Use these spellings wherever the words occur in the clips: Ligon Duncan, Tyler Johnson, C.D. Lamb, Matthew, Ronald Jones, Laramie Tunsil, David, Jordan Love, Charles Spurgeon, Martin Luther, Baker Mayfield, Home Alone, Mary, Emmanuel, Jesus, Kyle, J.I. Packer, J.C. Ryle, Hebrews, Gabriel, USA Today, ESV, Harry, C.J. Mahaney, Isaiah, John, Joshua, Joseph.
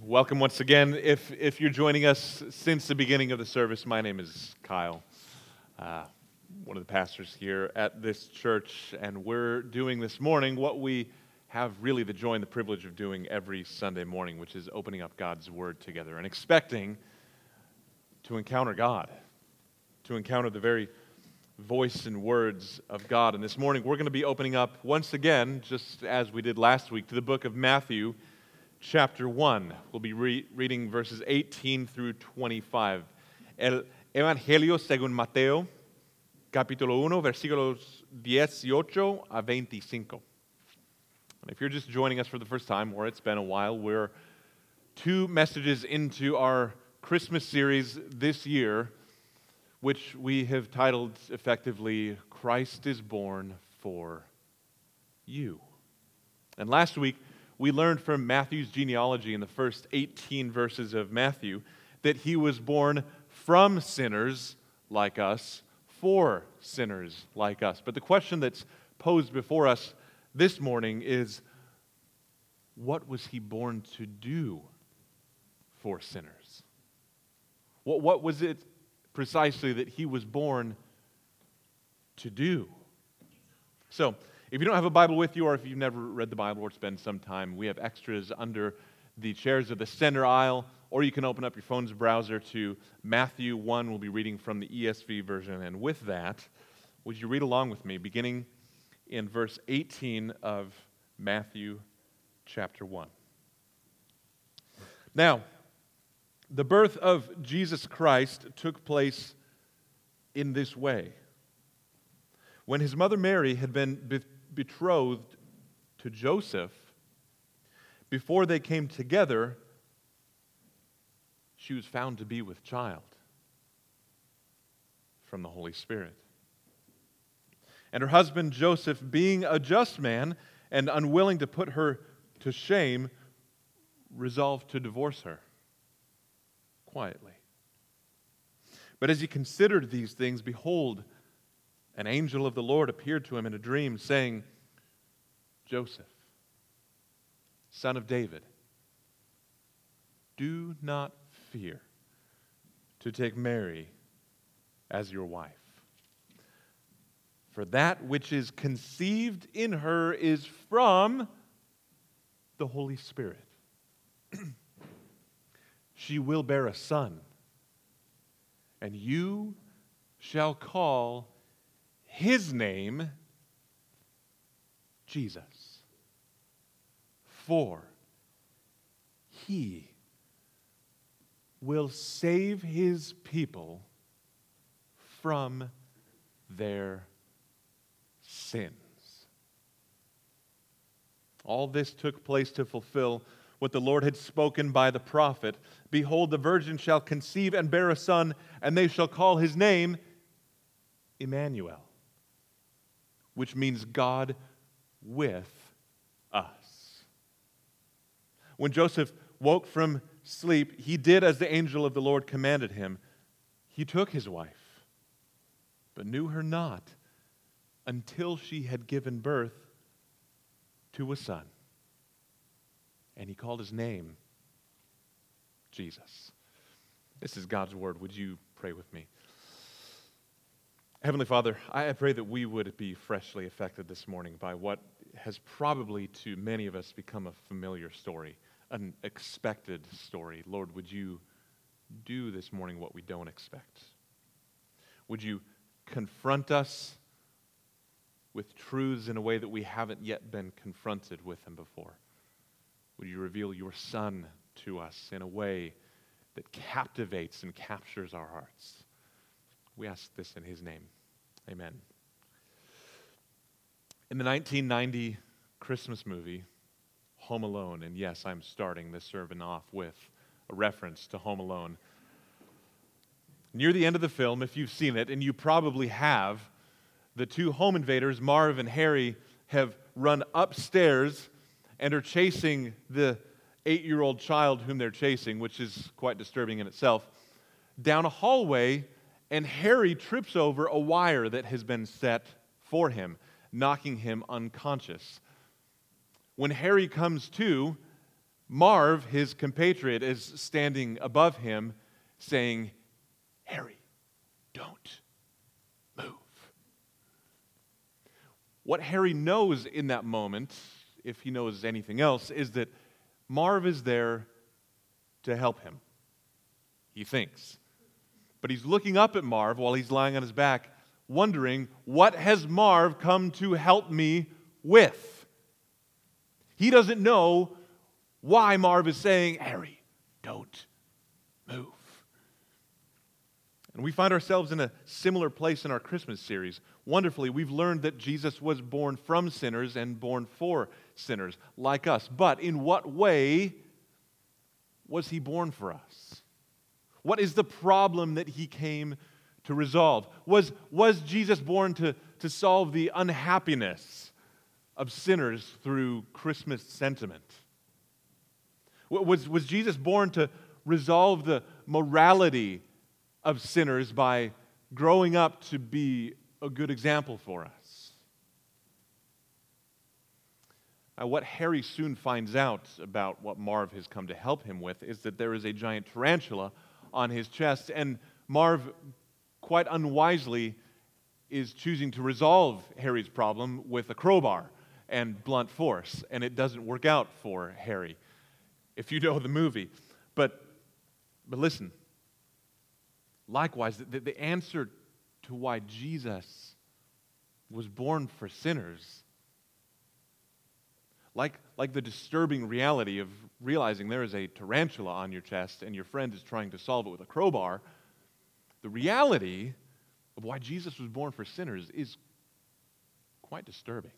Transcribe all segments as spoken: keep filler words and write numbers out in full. Welcome once again. If if you're joining us since the beginning of the service, my name is Kyle, uh, one of the pastors here at this church, and we're doing this morning what we have really the joy and the privilege of doing every Sunday morning, which is opening up God's Word together and expecting to encounter God, to encounter the very voice and words of God. And this morning we're going to be opening up once again, just as we did last week, to the book of Matthew, chapter one. We'll be re- reading verses eighteen through twenty-five. El Evangelio según Mateo, capítulo uno, versículos dieciocho a veinticinco. And if you're just joining us for the first time, or it's been a while, we're two messages into our Christmas series this year, which we have titled effectively, Christ is Born for You. And last week, we learned from Matthew's genealogy in the first eighteen verses of Matthew that he was born from sinners like us, for sinners like us. But the question that's posed before us this morning is, what was he born to do for sinners? What, what was it precisely that he was born to do? So, if you don't have a Bible with you, or if you've never read the Bible, or it's been some time, we have extras under the chairs of the center aisle, or you can open up your phone's browser to Matthew one. We'll be reading from the E S V version, and with that, would you read along with me, beginning in verse eighteen of Matthew chapter one. Now, the birth of Jesus Christ took place in this way. When his mother Mary had been be- betrothed to Joseph, before they came together, she was found to be with child from the Holy Spirit. And her husband Joseph, being a just man and unwilling to put her to shame, resolved to divorce her quietly. But as he considered these things, behold, an angel of the Lord appeared to him in a dream, saying, Joseph, son of David, do not fear to take Mary as your wife, for that which is conceived in her is from the Holy Spirit. She will bear a son, and you shall call his name, Jesus, for he will save his people from their sins. All this took place to fulfill what the Lord had spoken by the prophet. Behold, the virgin shall conceive and bear a son, and they shall call his name Emmanuel, which means God with us. When Joseph woke from sleep, he did as the angel of the Lord commanded him. He took his wife, but knew her not until she had given birth to a son. And he called his name Jesus. This is God's word. Would you pray with me? Heavenly Father, I pray that we would be freshly affected this morning by what has probably to many of us become a familiar story, an expected story. Lord, would you do this morning what we don't expect? Would you confront us with truths in a way that we haven't yet been confronted with them before? Would you reveal your Son to us in a way that captivates and captures our hearts? We ask this in his name. Amen. In the nineteen ninety Christmas movie, Home Alone, and yes, I'm starting this sermon off with a reference to Home Alone. Near the end of the film, if you've seen it, and you probably have, the two home invaders, Marv and Harry, have run upstairs and are chasing the eight-year-old child whom they're chasing, which is quite disturbing in itself, down a hallway. And Harry trips over a wire that has been set for him, knocking him unconscious. When Harry comes to, Marv, his compatriot, is standing above him saying, "Harry, don't move." What Harry knows in that moment, if he knows anything else, is that Marv is there to help him, he thinks. But he's looking up at Marv while he's lying on his back, wondering, what has Marv come to help me with? He doesn't know why Marv is saying, "Harry, don't move." And we find ourselves in a similar place in our Christmas series. Wonderfully, we've learned that Jesus was born from sinners and born for sinners like us. But in what way was he born for us? What is the problem that he came to resolve? Was, was Jesus born to, to solve the unhappiness of sinners through Christmas sentiment? Was, was Jesus born to resolve the morality of sinners by growing up to be a good example for us? Now, what Harry soon finds out about what Marv has come to help him with is that there is a giant tarantula on his chest, and Marv, quite unwisely, is choosing to resolve Harry's problem with a crowbar and blunt force, and it doesn't work out for Harry, if you know the movie. But, but listen, likewise, the, the answer to why Jesus was born for sinners, like, like the disturbing reality of realizing there is a tarantula on your chest and your friend is trying to solve it with a crowbar, the reality of why Jesus was born for sinners is quite disturbing.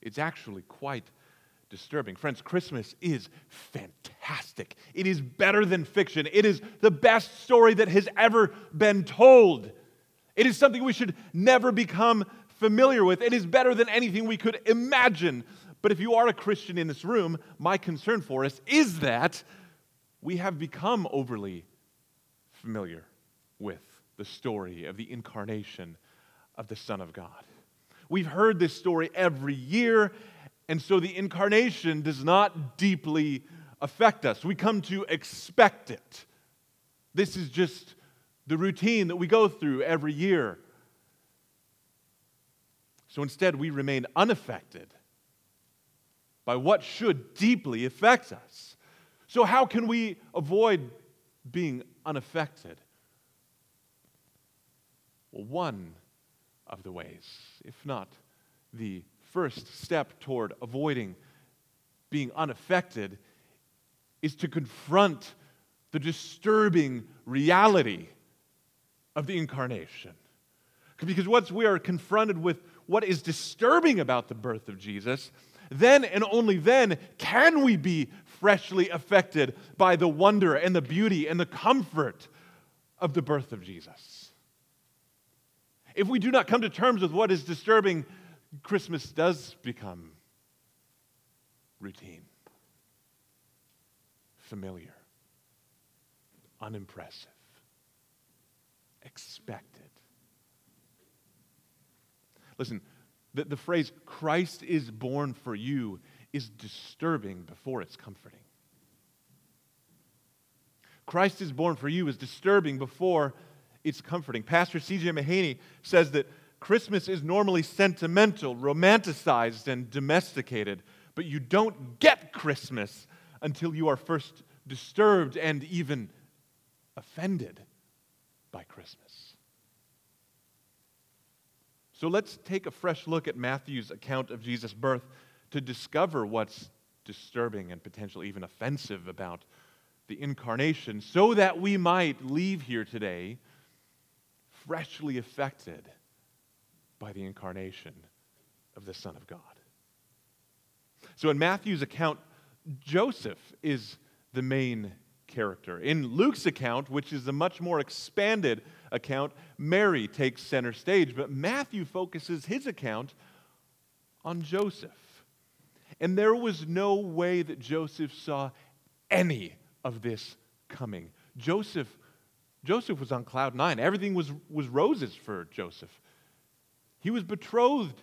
It's actually quite disturbing. Friends, Christmas is fantastic. It is better than fiction. It is the best story that has ever been told. It is something we should never become familiar with. It is better than anything we could imagine. But if you are a Christian in this room, my concern for us is that we have become overly familiar with the story of the incarnation of the Son of God. We've heard this story every year, and so the incarnation does not deeply affect us. We come to expect it. This is just the routine that we go through every year. So instead, we remain unaffected by what should deeply affect us. So how can we avoid being unaffected? Well, one of the ways, if not the first step toward avoiding being unaffected, is to confront the disturbing reality of the incarnation. Because once we are confronted with what is disturbing about the birth of Jesus, then and only then can we be freshly affected by the wonder and the beauty and the comfort of the birth of Jesus. If we do not come to terms with what is disturbing, Christmas does become routine, familiar, unimpressive, expected. Listen, the, the phrase, "Christ is born for you," is disturbing before it's comforting. Christ is born for you is disturbing before it's comforting. Pastor C J Mahaney says that Christmas is normally sentimental, romanticized, and domesticated, but you don't get Christmas until you are first disturbed and even offended by Christmas. So let's take a fresh look at Matthew's account of Jesus' birth to discover what's disturbing and potentially even offensive about the incarnation, so that we might leave here today freshly affected by the incarnation of the Son of God. So in Matthew's account, Joseph is the main character. In Luke's account, which is a much more expanded account, Mary takes center stage, but Matthew focuses his account on Joseph. And there was no way that Joseph saw any of this coming. Joseph, Joseph was on cloud nine. Everything was, was roses for Joseph. He was betrothed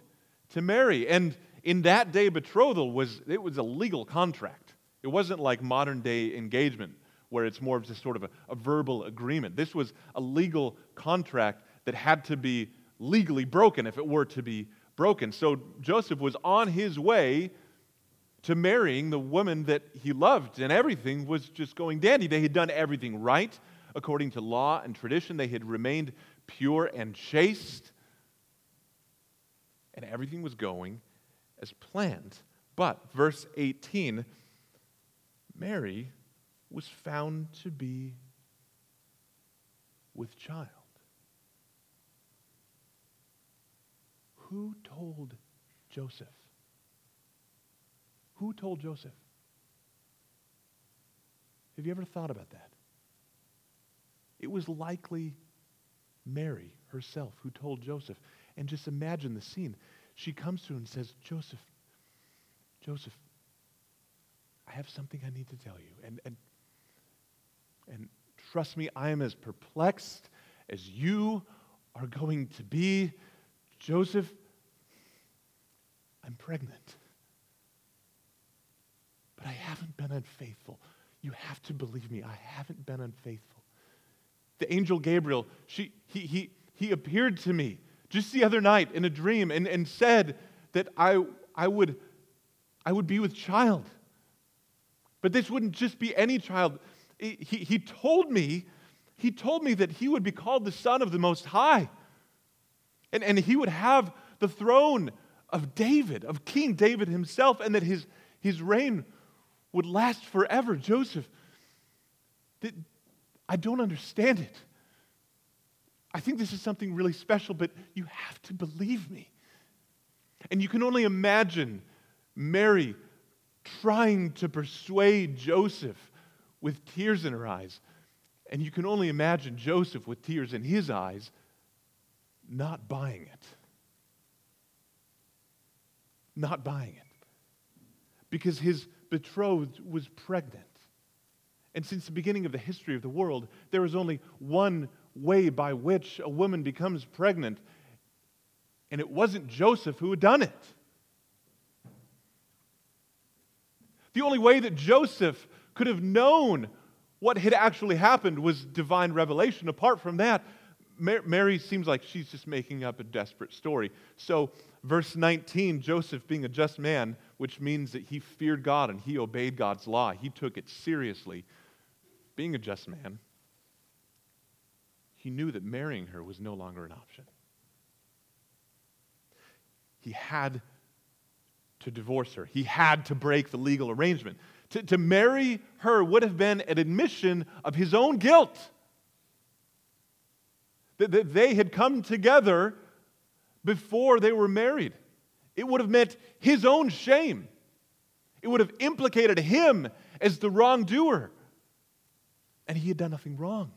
to Mary, and in that day, betrothal was it was a legal contract. It wasn't like modern-day engagement, where it's more of just sort of a, a verbal agreement. This was a legal contract that had to be legally broken if it were to be broken. So Joseph was on his way to marrying the woman that he loved, and everything was just going dandy. They had done everything right according to law and tradition. They had remained pure and chaste, and everything was going as planned. But verse eighteen, Mary was found to be with child. Who told Joseph? Who told Joseph? Have you ever thought about that? It was likely Mary herself who told Joseph. And just imagine the scene. She comes to him and says, Joseph, Joseph, I have something I need to tell you. And, and, and trust me, I am as perplexed as you are going to be. Joseph, I'm pregnant. But I haven't been unfaithful. You have to believe me. I haven't been unfaithful. The angel Gabriel, she, he, he, he appeared to me just the other night in a dream and, and said that I, I would, I would be with child. But this wouldn't just be any child. He, he, he told me, he told me that he would be called the Son of the Most High. And, and he would have the throne of David, of King David himself, and that his, his reign would last forever. Joseph, that, I don't understand it. I think this is something really special, but you have to believe me. And you can only imagine Mary trying to persuade Joseph with tears in her eyes. And you can only imagine Joseph with tears in his eyes, not buying it. Not buying it. Because his betrothed was pregnant. And since the beginning of the history of the world, there is only one way by which a woman becomes pregnant. And it wasn't Joseph who had done it. The only way that Joseph could have known what had actually happened was divine revelation. Apart from that, Mary seems like she's just making up a desperate story. So, verse nineteen, Joseph, being a just man, which means that he feared God and he obeyed God's law, he took it seriously. Being a just man, he knew that marrying her was no longer an option. He had to divorce her. He had to break the legal arrangement. To, to marry her would have been an admission of his own guilt. That, that they had come together before they were married. It would have meant his own shame. It would have implicated him as the wrongdoer. And he had done nothing wrong.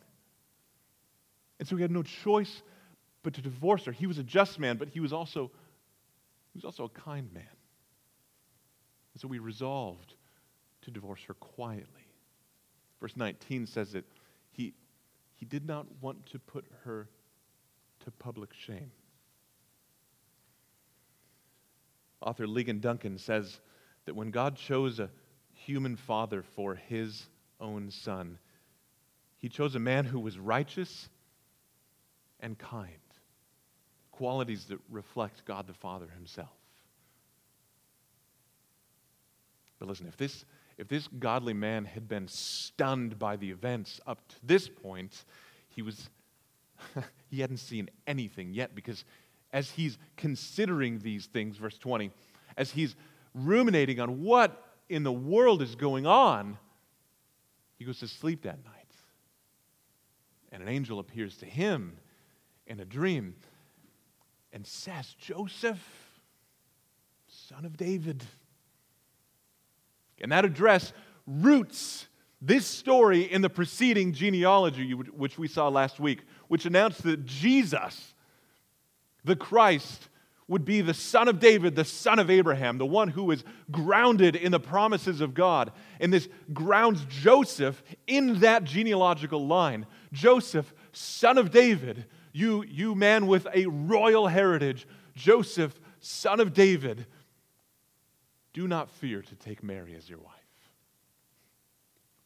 And so he had no choice but to divorce her. He was a just man, but he was also, he was also a kind man. So we resolved to divorce her quietly. Verse nineteen says that he, he did not want to put her to public shame. Author Ligon Duncan says that when God chose a human father for his own son, he chose a man who was righteous and kind, qualities that reflect God the Father himself. But listen, if this, if this godly man had been stunned by the events up to this point, he was he hadn't seen anything yet, because as he's considering these things, verse twenty, as he's ruminating on what in the world is going on, he goes to sleep that night. And an angel appears to him in a dream and says, Joseph, son of David. And that address roots this story in the preceding genealogy, which we saw last week, which announced that Jesus, the Christ, would be the son of David, the son of Abraham, the one who is grounded in the promises of God. And this grounds Joseph in that genealogical line. Joseph, son of David, you, you man with a royal heritage. Joseph, son of David, do not fear to take Mary as your wife.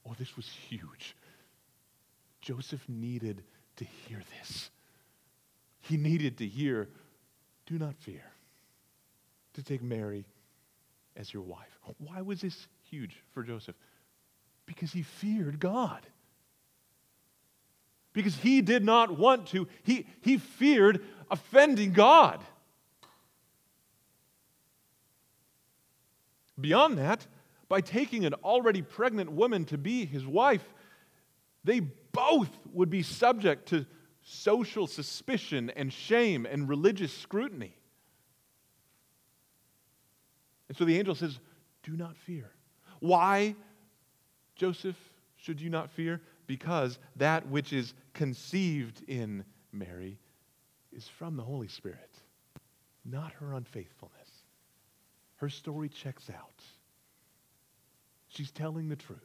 Oh, this was huge. Joseph needed to hear this. He needed to hear, do not fear to take Mary as your wife. Why was this huge for Joseph? Because he feared God. Because he did not want to. He, he feared offending God. Beyond that, by taking an already pregnant woman to be his wife, they both would be subject to social suspicion and shame and religious scrutiny. And so the angel says, do not fear. Why, Joseph, should you not fear? Because that which is conceived in Mary is from the Holy Spirit, not her unfaithfulness. Her story checks out. She's telling the truth.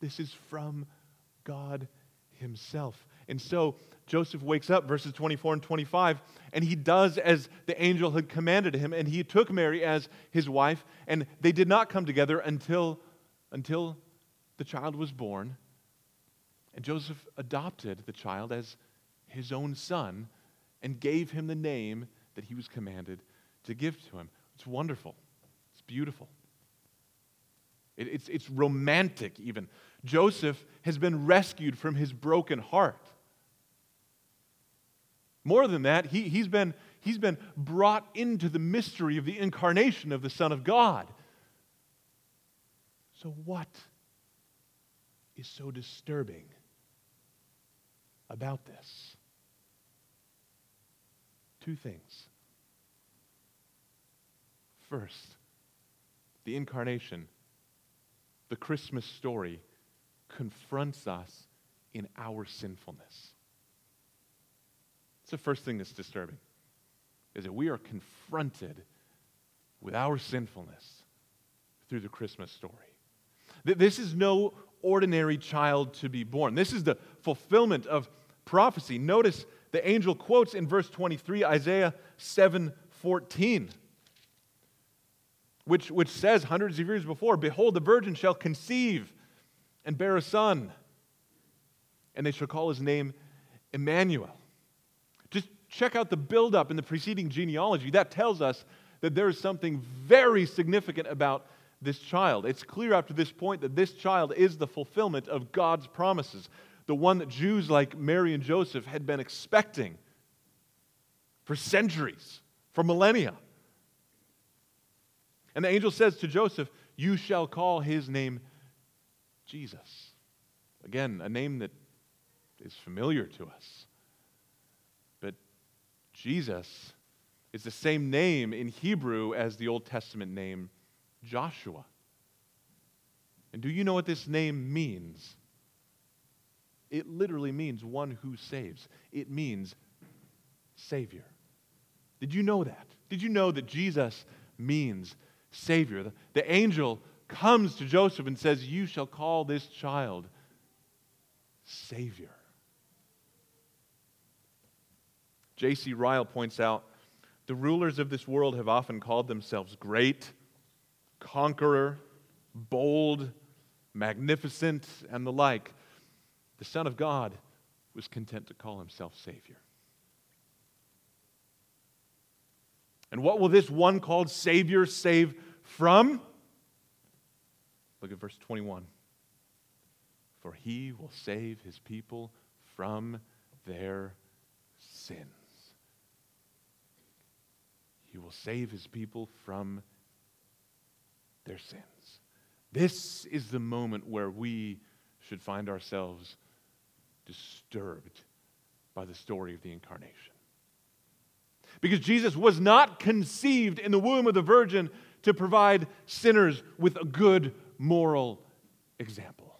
This is from God himself. And so Joseph wakes up, verses twenty-four and twenty-five, and he does as the angel had commanded him, and he took Mary as his wife, and they did not come together until, until the child was born. And Joseph adopted the child as his own son and gave him the name that he was commanded to give to him. It's wonderful. It's beautiful. It, it's, it's romantic even. Joseph has been rescued from his broken heart. More than that, he, he's been, he's been brought into the mystery of the incarnation of the Son of God. So what is so disturbing about this? Two things. First, the incarnation, the Christmas story, confronts us in our sinfulness. It's the first thing that's disturbing, is that we are confronted with our sinfulness through the Christmas story. This is no ordinary child to be born. This is the fulfillment of prophecy. Notice the angel quotes in verse twenty-three, Isaiah seven fourteen. Which, which says hundreds of years before, behold, the virgin shall conceive and bear a son, and they shall call his name Emmanuel. Just check out the buildup in the preceding genealogy. That tells us that there is something very significant about this child. It's clear after this point that this child is the fulfillment of God's promises, the one that Jews like Mary and Joseph had been expecting for centuries, for millennia. And the angel says to Joseph, you shall call his name Jesus. Again, a name that is familiar to us. But Jesus is the same name in Hebrew as the Old Testament name Joshua. And do you know what this name means? It literally means one who saves. It means Savior. Did you know that? Did you know that Jesus means Savior? The, the angel comes to Joseph and says, you shall call this child Savior. J C Ryle points out, the rulers of this world have often called themselves great, conqueror, bold, magnificent, and the like. The Son of God was content to call himself Savior. And what will this one called Savior save from? Look at verse twenty-one. For he will save his people from their sins. He will save his people from their sins. This is the moment where we should find ourselves disturbed by the story of the incarnation. Because Jesus was not conceived in the womb of the Virgin to provide sinners with a good moral example.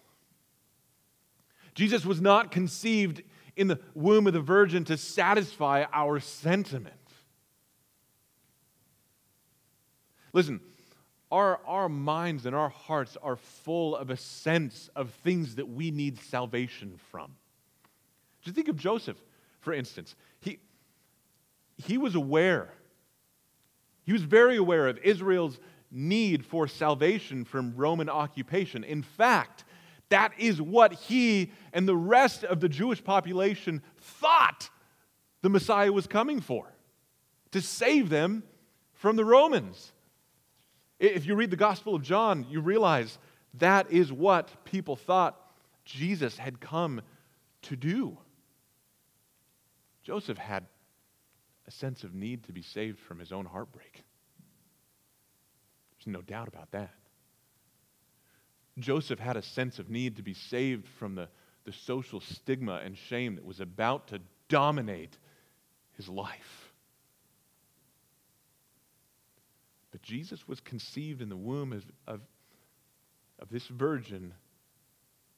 Jesus was not conceived in the womb of the Virgin to satisfy our sentiment. Listen, our, our minds and our hearts are full of a sense of things that we need salvation from. Just think of Joseph, for instance. He... He was aware, he was very aware of Israel's need for salvation from Roman occupation. In fact, that is what he and the rest of the Jewish population thought the Messiah was coming for, to save them from the Romans. If you read the Gospel of John, you realize that is what people thought Jesus had come to do. Joseph had a sense of need to be saved from his own heartbreak. There's no doubt about that. Joseph had a sense of need to be saved from the, the social stigma and shame that was about to dominate his life. But Jesus was conceived in the womb of, of, of this virgin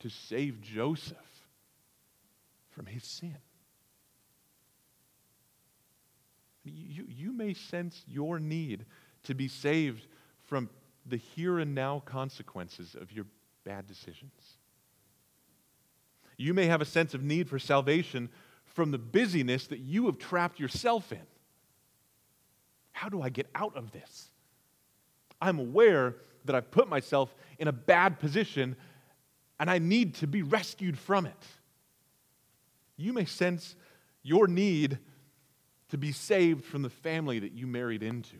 to save Joseph from his sin. You, you may sense your need to be saved from the here and now consequences of your bad decisions. You may have a sense of need for salvation from the busyness that you have trapped yourself in. How do I get out of this? I'm aware that I've put myself in a bad position and I need to be rescued from it. You may sense your need to be saved from the family that you married into.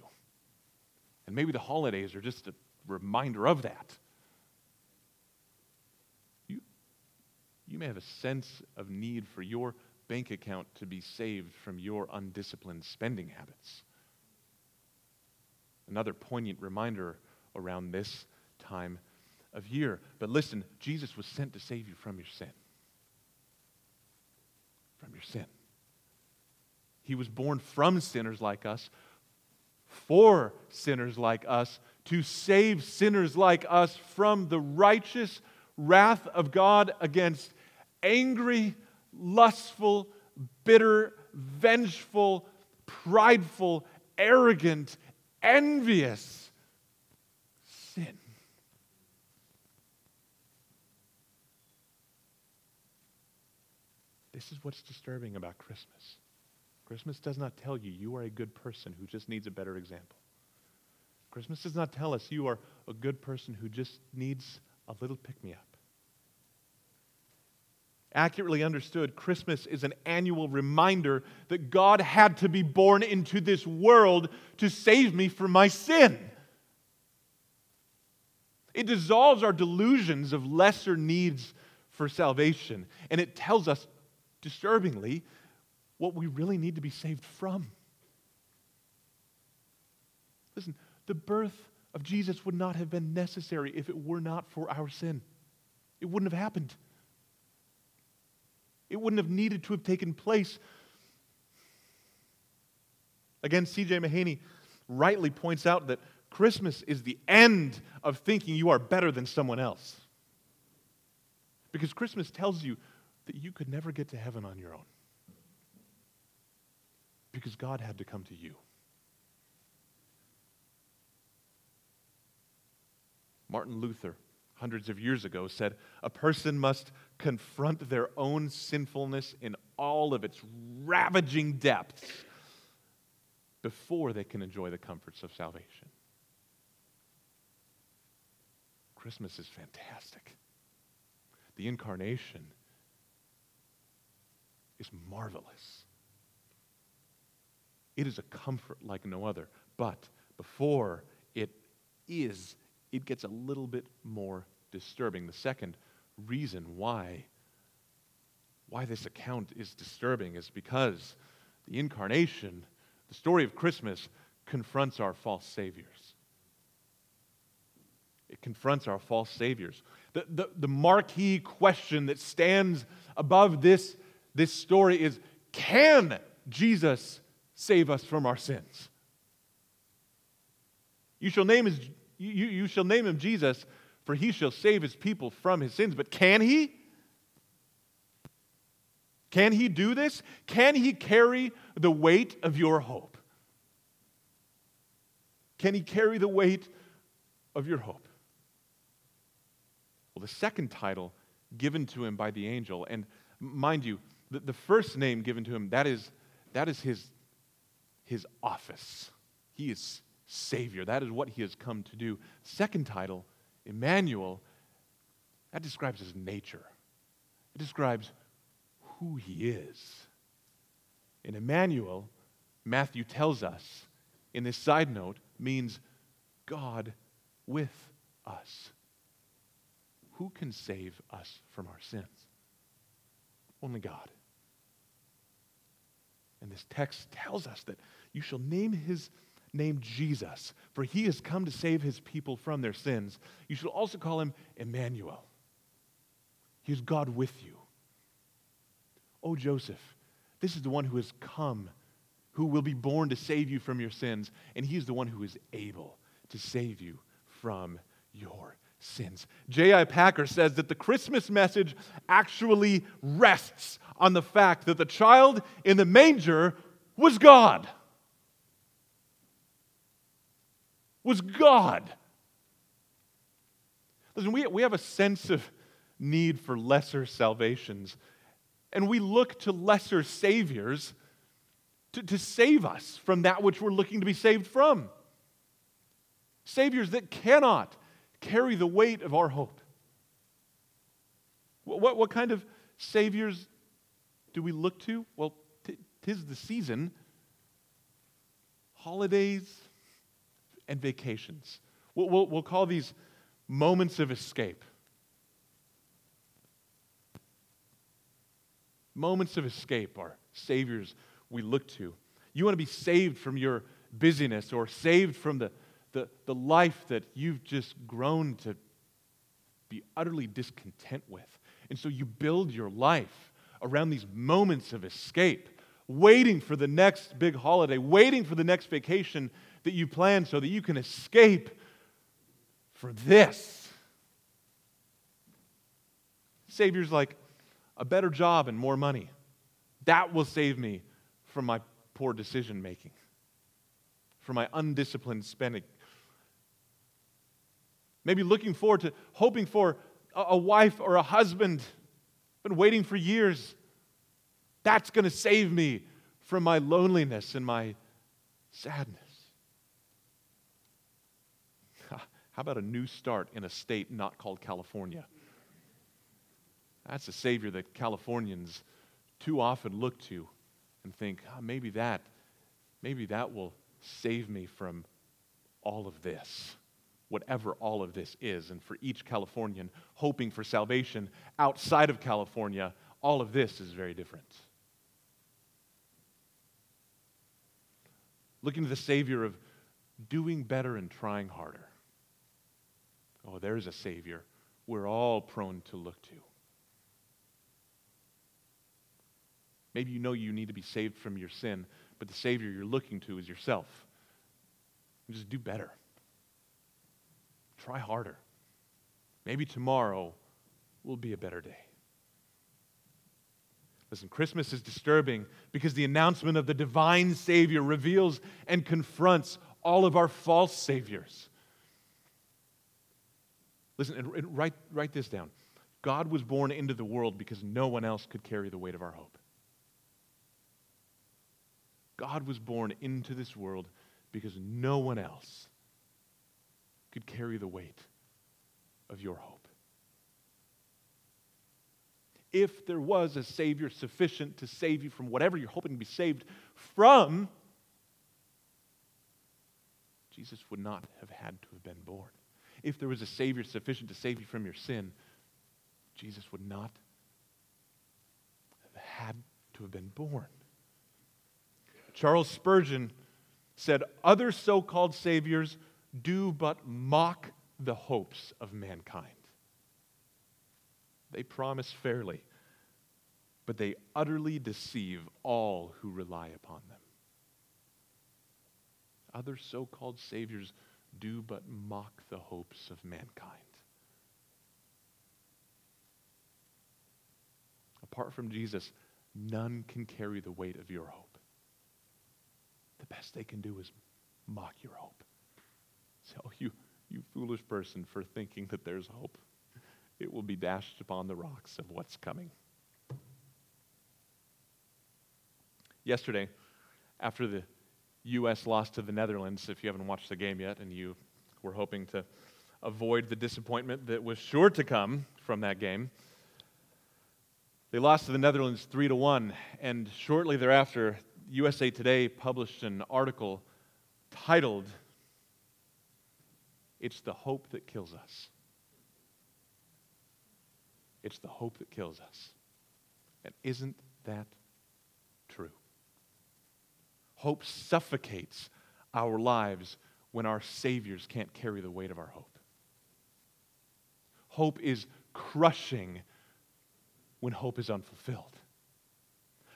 And maybe the holidays are just a reminder of that. You, you may have a sense of need for your bank account to be saved from your undisciplined spending habits. Another poignant reminder around this time of year. But listen, Jesus was sent to save you from your sin. From your sin. He was born from sinners like us, for sinners like us, to save sinners like us from the righteous wrath of God against angry, lustful, bitter, vengeful, prideful, arrogant, envious sin. This is what's disturbing about Christmas. Christmas does not tell you you are a good person who just needs a better example. Christmas does not tell us you are a good person who just needs a little pick-me-up. Accurately understood, Christmas is an annual reminder that God had to be born into this world to save me from my sin. It dissolves our delusions of lesser needs for salvation, and it tells us, disturbingly, what we really need to be saved from. Listen, the birth of Jesus would not have been necessary if it were not for our sin. It wouldn't have happened. It wouldn't have needed to have taken place. Again, C J Mahaney rightly points out that Christmas is the end of thinking you are better than someone else. Because Christmas tells you that you could never get to heaven on your own. Because God had to come to you. Martin Luther, hundreds of years ago, said, "A person must confront their own sinfulness in all of its ravaging depths before they can enjoy the comforts of salvation." Christmas is fantastic. The incarnation is marvelous. It is a comfort like no other. But before it is, it gets a little bit more disturbing. The second reason why, why this account is disturbing is because the incarnation, the story of Christmas, confronts our false saviors. It confronts our false saviors. The, the, the marquee question that stands above this, this story is, can Jesus save us from our sins? You shall name his, you, you shall name him Jesus, for he shall save his people from his sins. But can he? Can he do this? Can he carry the weight of your hope? Can he carry the weight of your hope? Well, the second title given to him by the angel, and mind you, the, the first name given to him, that is, that is his His office. He is Savior. That is what he has come to do. Second title, Emmanuel, that describes his nature. It describes who he is. And Emmanuel, Matthew tells us, in this side note, means God with us. Who can save us from our sins? Only God. And this text tells us that you shall name his name Jesus, for he has come to save his people from their sins. You shall also call him Emmanuel. He is God with you. Oh, Joseph, this is the one who has come, who will be born to save you from your sins, and he is the one who is able to save you from your sins. J I. Packer says that the Christmas message actually rests on the fact that the child in the manger was God. Was God. Listen, we, we have a sense of need for lesser salvations, and we look to lesser saviors to, to save us from that which we're looking to be saved from. Saviors that cannot carry the weight of our hope. What, what, what kind of saviors do we look to? Well, t- tis the season, holidays and vacations. We'll, we'll, we'll call these moments of escape. Moments of escape are saviors we look to. You want to be saved from your busyness or saved from the The, the life that you've just grown to be utterly discontent with. And so you build your life around these moments of escape, waiting for the next big holiday, waiting for the next vacation that you plan so that you can escape from this. Saviors like a better job and more money. That will save me from my poor decision making, from my undisciplined spending. Maybe looking forward to, hoping for a wife or a husband. Been waiting for years. That's going to save me from my loneliness and my sadness. How about a new start in a state not called California? That's a savior that Californians too often look to and think, oh, maybe that, maybe that will save me from all of this. Whatever all of this is, and for each Californian hoping for salvation outside of California, all of this is very different. Looking to the Savior of doing better and trying harder. Oh, there's a Savior we're all prone to look to. Maybe you know you need to be saved from your sin, but the Savior you're looking to is yourself. Just do better. Try harder. Maybe tomorrow will be a better day. Listen, Christmas is disturbing because the announcement of the divine Savior reveals and confronts all of our false saviors. Listen, and, and write, write this down. God was born into the world because no one else could carry the weight of our hope. God was born into this world because no one else could carry the weight of your hope. If there was a Savior sufficient to save you from whatever you're hoping to be saved from, Jesus would not have had to have been born. If there was a Savior sufficient to save you from your sin, Jesus would not have had to have been born. Charles Spurgeon said, "Other so-called saviors do but mock the hopes of mankind. They promise fairly, but they utterly deceive all who rely upon them." Other so-called saviors do but mock the hopes of mankind. Apart from Jesus, none can carry the weight of your hope. The best they can do is mock your hope. So you, you foolish person for thinking that there's hope. It will be dashed upon the rocks of what's coming. Yesterday, after the U S lost to the Netherlands, if you haven't watched the game yet, and you were hoping to avoid the disappointment that was sure to come from that game. They lost to the Netherlands three to one, and shortly thereafter, U S A Today published an article titled, "It's the Hope That Kills Us." It's the hope that kills us. And isn't that true? Hope suffocates our lives when our saviors can't carry the weight of our hope. Hope is crushing when hope is unfulfilled.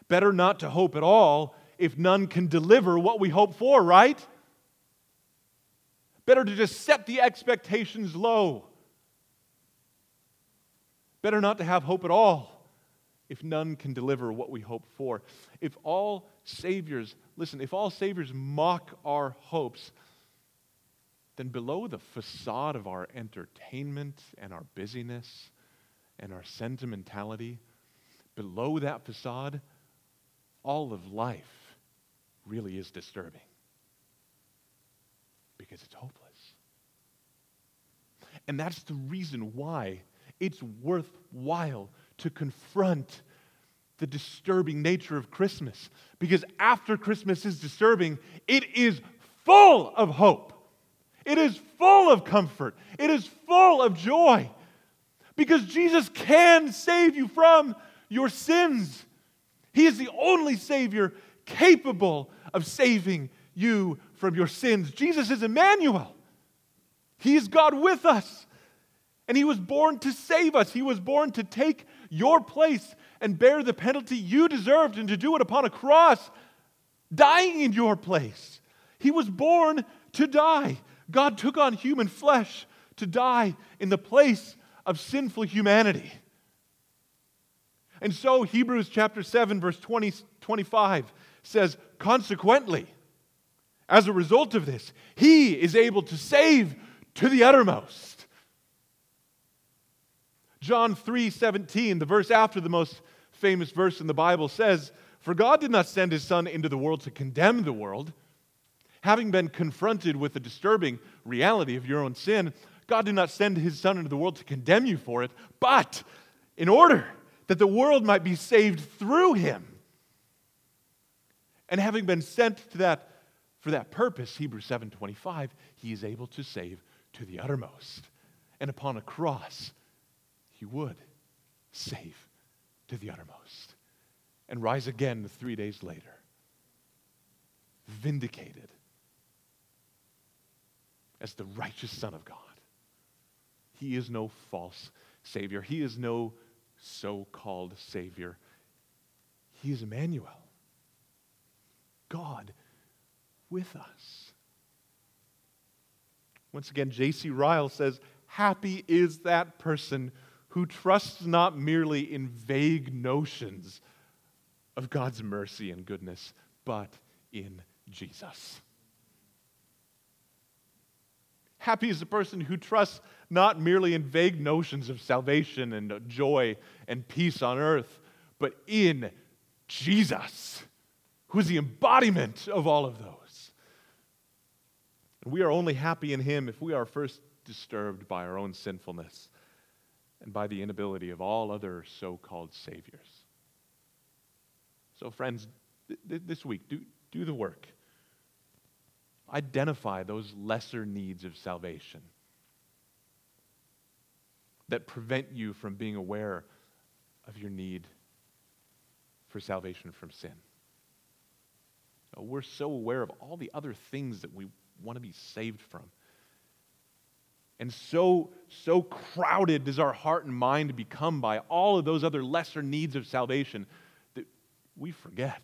Better not to hope at all if none can deliver what we hope for, right? Better to just set the expectations low. Better not to have hope at all if none can deliver what we hope for. If all saviors, listen, if all saviors mock our hopes, then below the facade of our entertainment and our busyness and our sentimentality, below that facade, all of life really is disturbing because it's hopeless. And that's the reason why it's worthwhile to confront the disturbing nature of Christmas, because after Christmas is disturbing, it is full of hope. It is full of comfort. It is full of joy, because Jesus can save you from your sins. He is the only Savior capable of saving you from your sins. Jesus is Emmanuel. He is God with us. And He was born to save us. He was born to take your place and bear the penalty you deserved and to do it upon a cross, dying in your place. He was born to die. God took on human flesh to die in the place of sinful humanity. And so Hebrews chapter seven, verse twenty, twenty-five says, "Consequently, as a result of this, He is able to save to the uttermost." John three seventeen, the verse after the most famous verse in the Bible, says, "For God did not send His Son into the world to condemn the world." Having been confronted with the disturbing reality of your own sin, God did not send His Son into the world to condemn you for it, but in order that the world might be saved through Him. And having been sent to that for that purpose, Hebrews seven twenty-five, He is able to save to the uttermost. And upon a cross, He would save to the uttermost and rise again three days later, vindicated as the righteous Son of God. He is no false Savior. He is no so-called Savior. He is Emmanuel, God with us. Once again, J C Ryle says, "Happy is that person who trusts not merely in vague notions of God's mercy and goodness, but in Jesus." Happy is the person who trusts not merely in vague notions of salvation and joy and peace on earth, but in Jesus, who is the embodiment of all of those. And we are only happy in Him if we are first disturbed by our own sinfulness and by the inability of all other so-called saviors. So friends, th- th- this week, do, do the work. Identify those lesser needs of salvation that prevent you from being aware of your need for salvation from sin. Oh, we're so aware of all the other things that we want to be saved from. And so, so crowded does our heart and mind become by all of those other lesser needs of salvation that we forget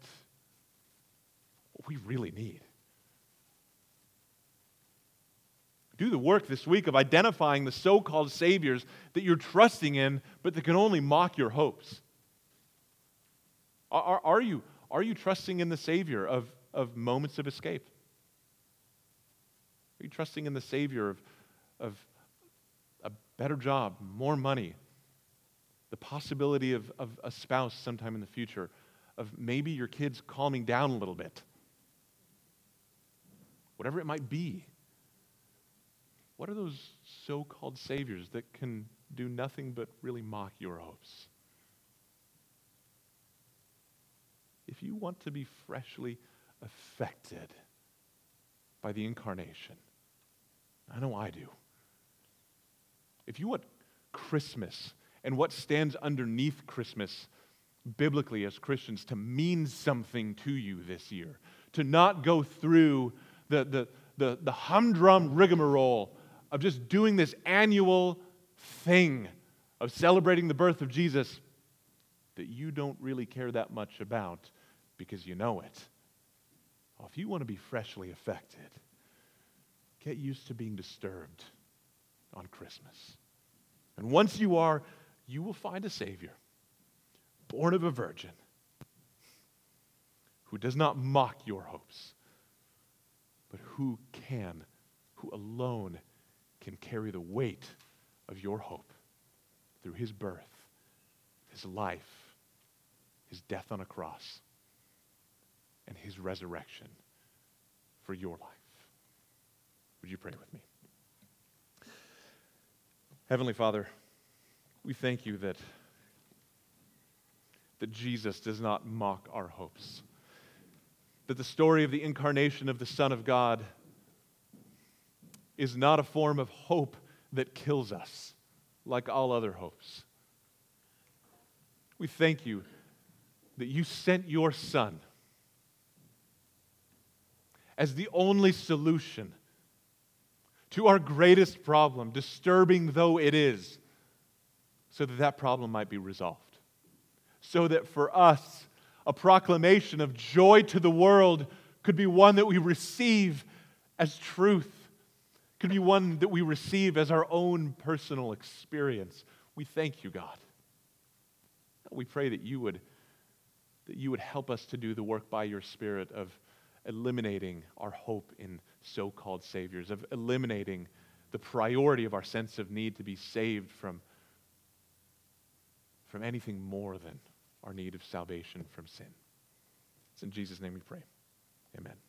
what we really need. Do the work this week of identifying the so-called saviors that you're trusting in, but that can only mock your hopes. Are, are, are you, are you trusting in the Savior of, of moments of escape? Are you trusting in the Savior of of a better job, more money, the possibility of, of a spouse sometime in the future, of maybe your kids calming down a little bit? whatever it might be. What are those so-called saviors that can do nothing but really mock your hopes? If you want to be freshly affected by the incarnation, I know I do. If you want Christmas and what stands underneath Christmas biblically as Christians to mean something to you this year, to not go through the, the, the, the humdrum rigmarole of just doing this annual thing of celebrating the birth of Jesus that you don't really care that much about because you know it. Well, if you want to be freshly affected, get used to being disturbed on Christmas. And once you are, you will find a Savior, born of a virgin, who does not mock your hopes, but who can, who alone can carry the weight of your hope through his birth, his life, his death on a cross, and his resurrection for your life. Would you pray with me? Heavenly Father, we thank you that, that Jesus does not mock our hopes, that the story of the incarnation of the Son of God is not a form of hope that kills us like all other hopes. We thank you that you sent your Son as the only solution to our greatest problem, disturbing though it is, so that that problem might be resolved. So that for us, a proclamation of joy to the world could be one that we receive as truth, could be one that we receive as our own personal experience. We thank you, God. We pray that you would, that you would help us to do the work by your Spirit of eliminating our hope in so-called saviors, of eliminating the priority of our sense of need to be saved from, from anything more than our need of salvation from sin. It's in Jesus' name we pray. Amen.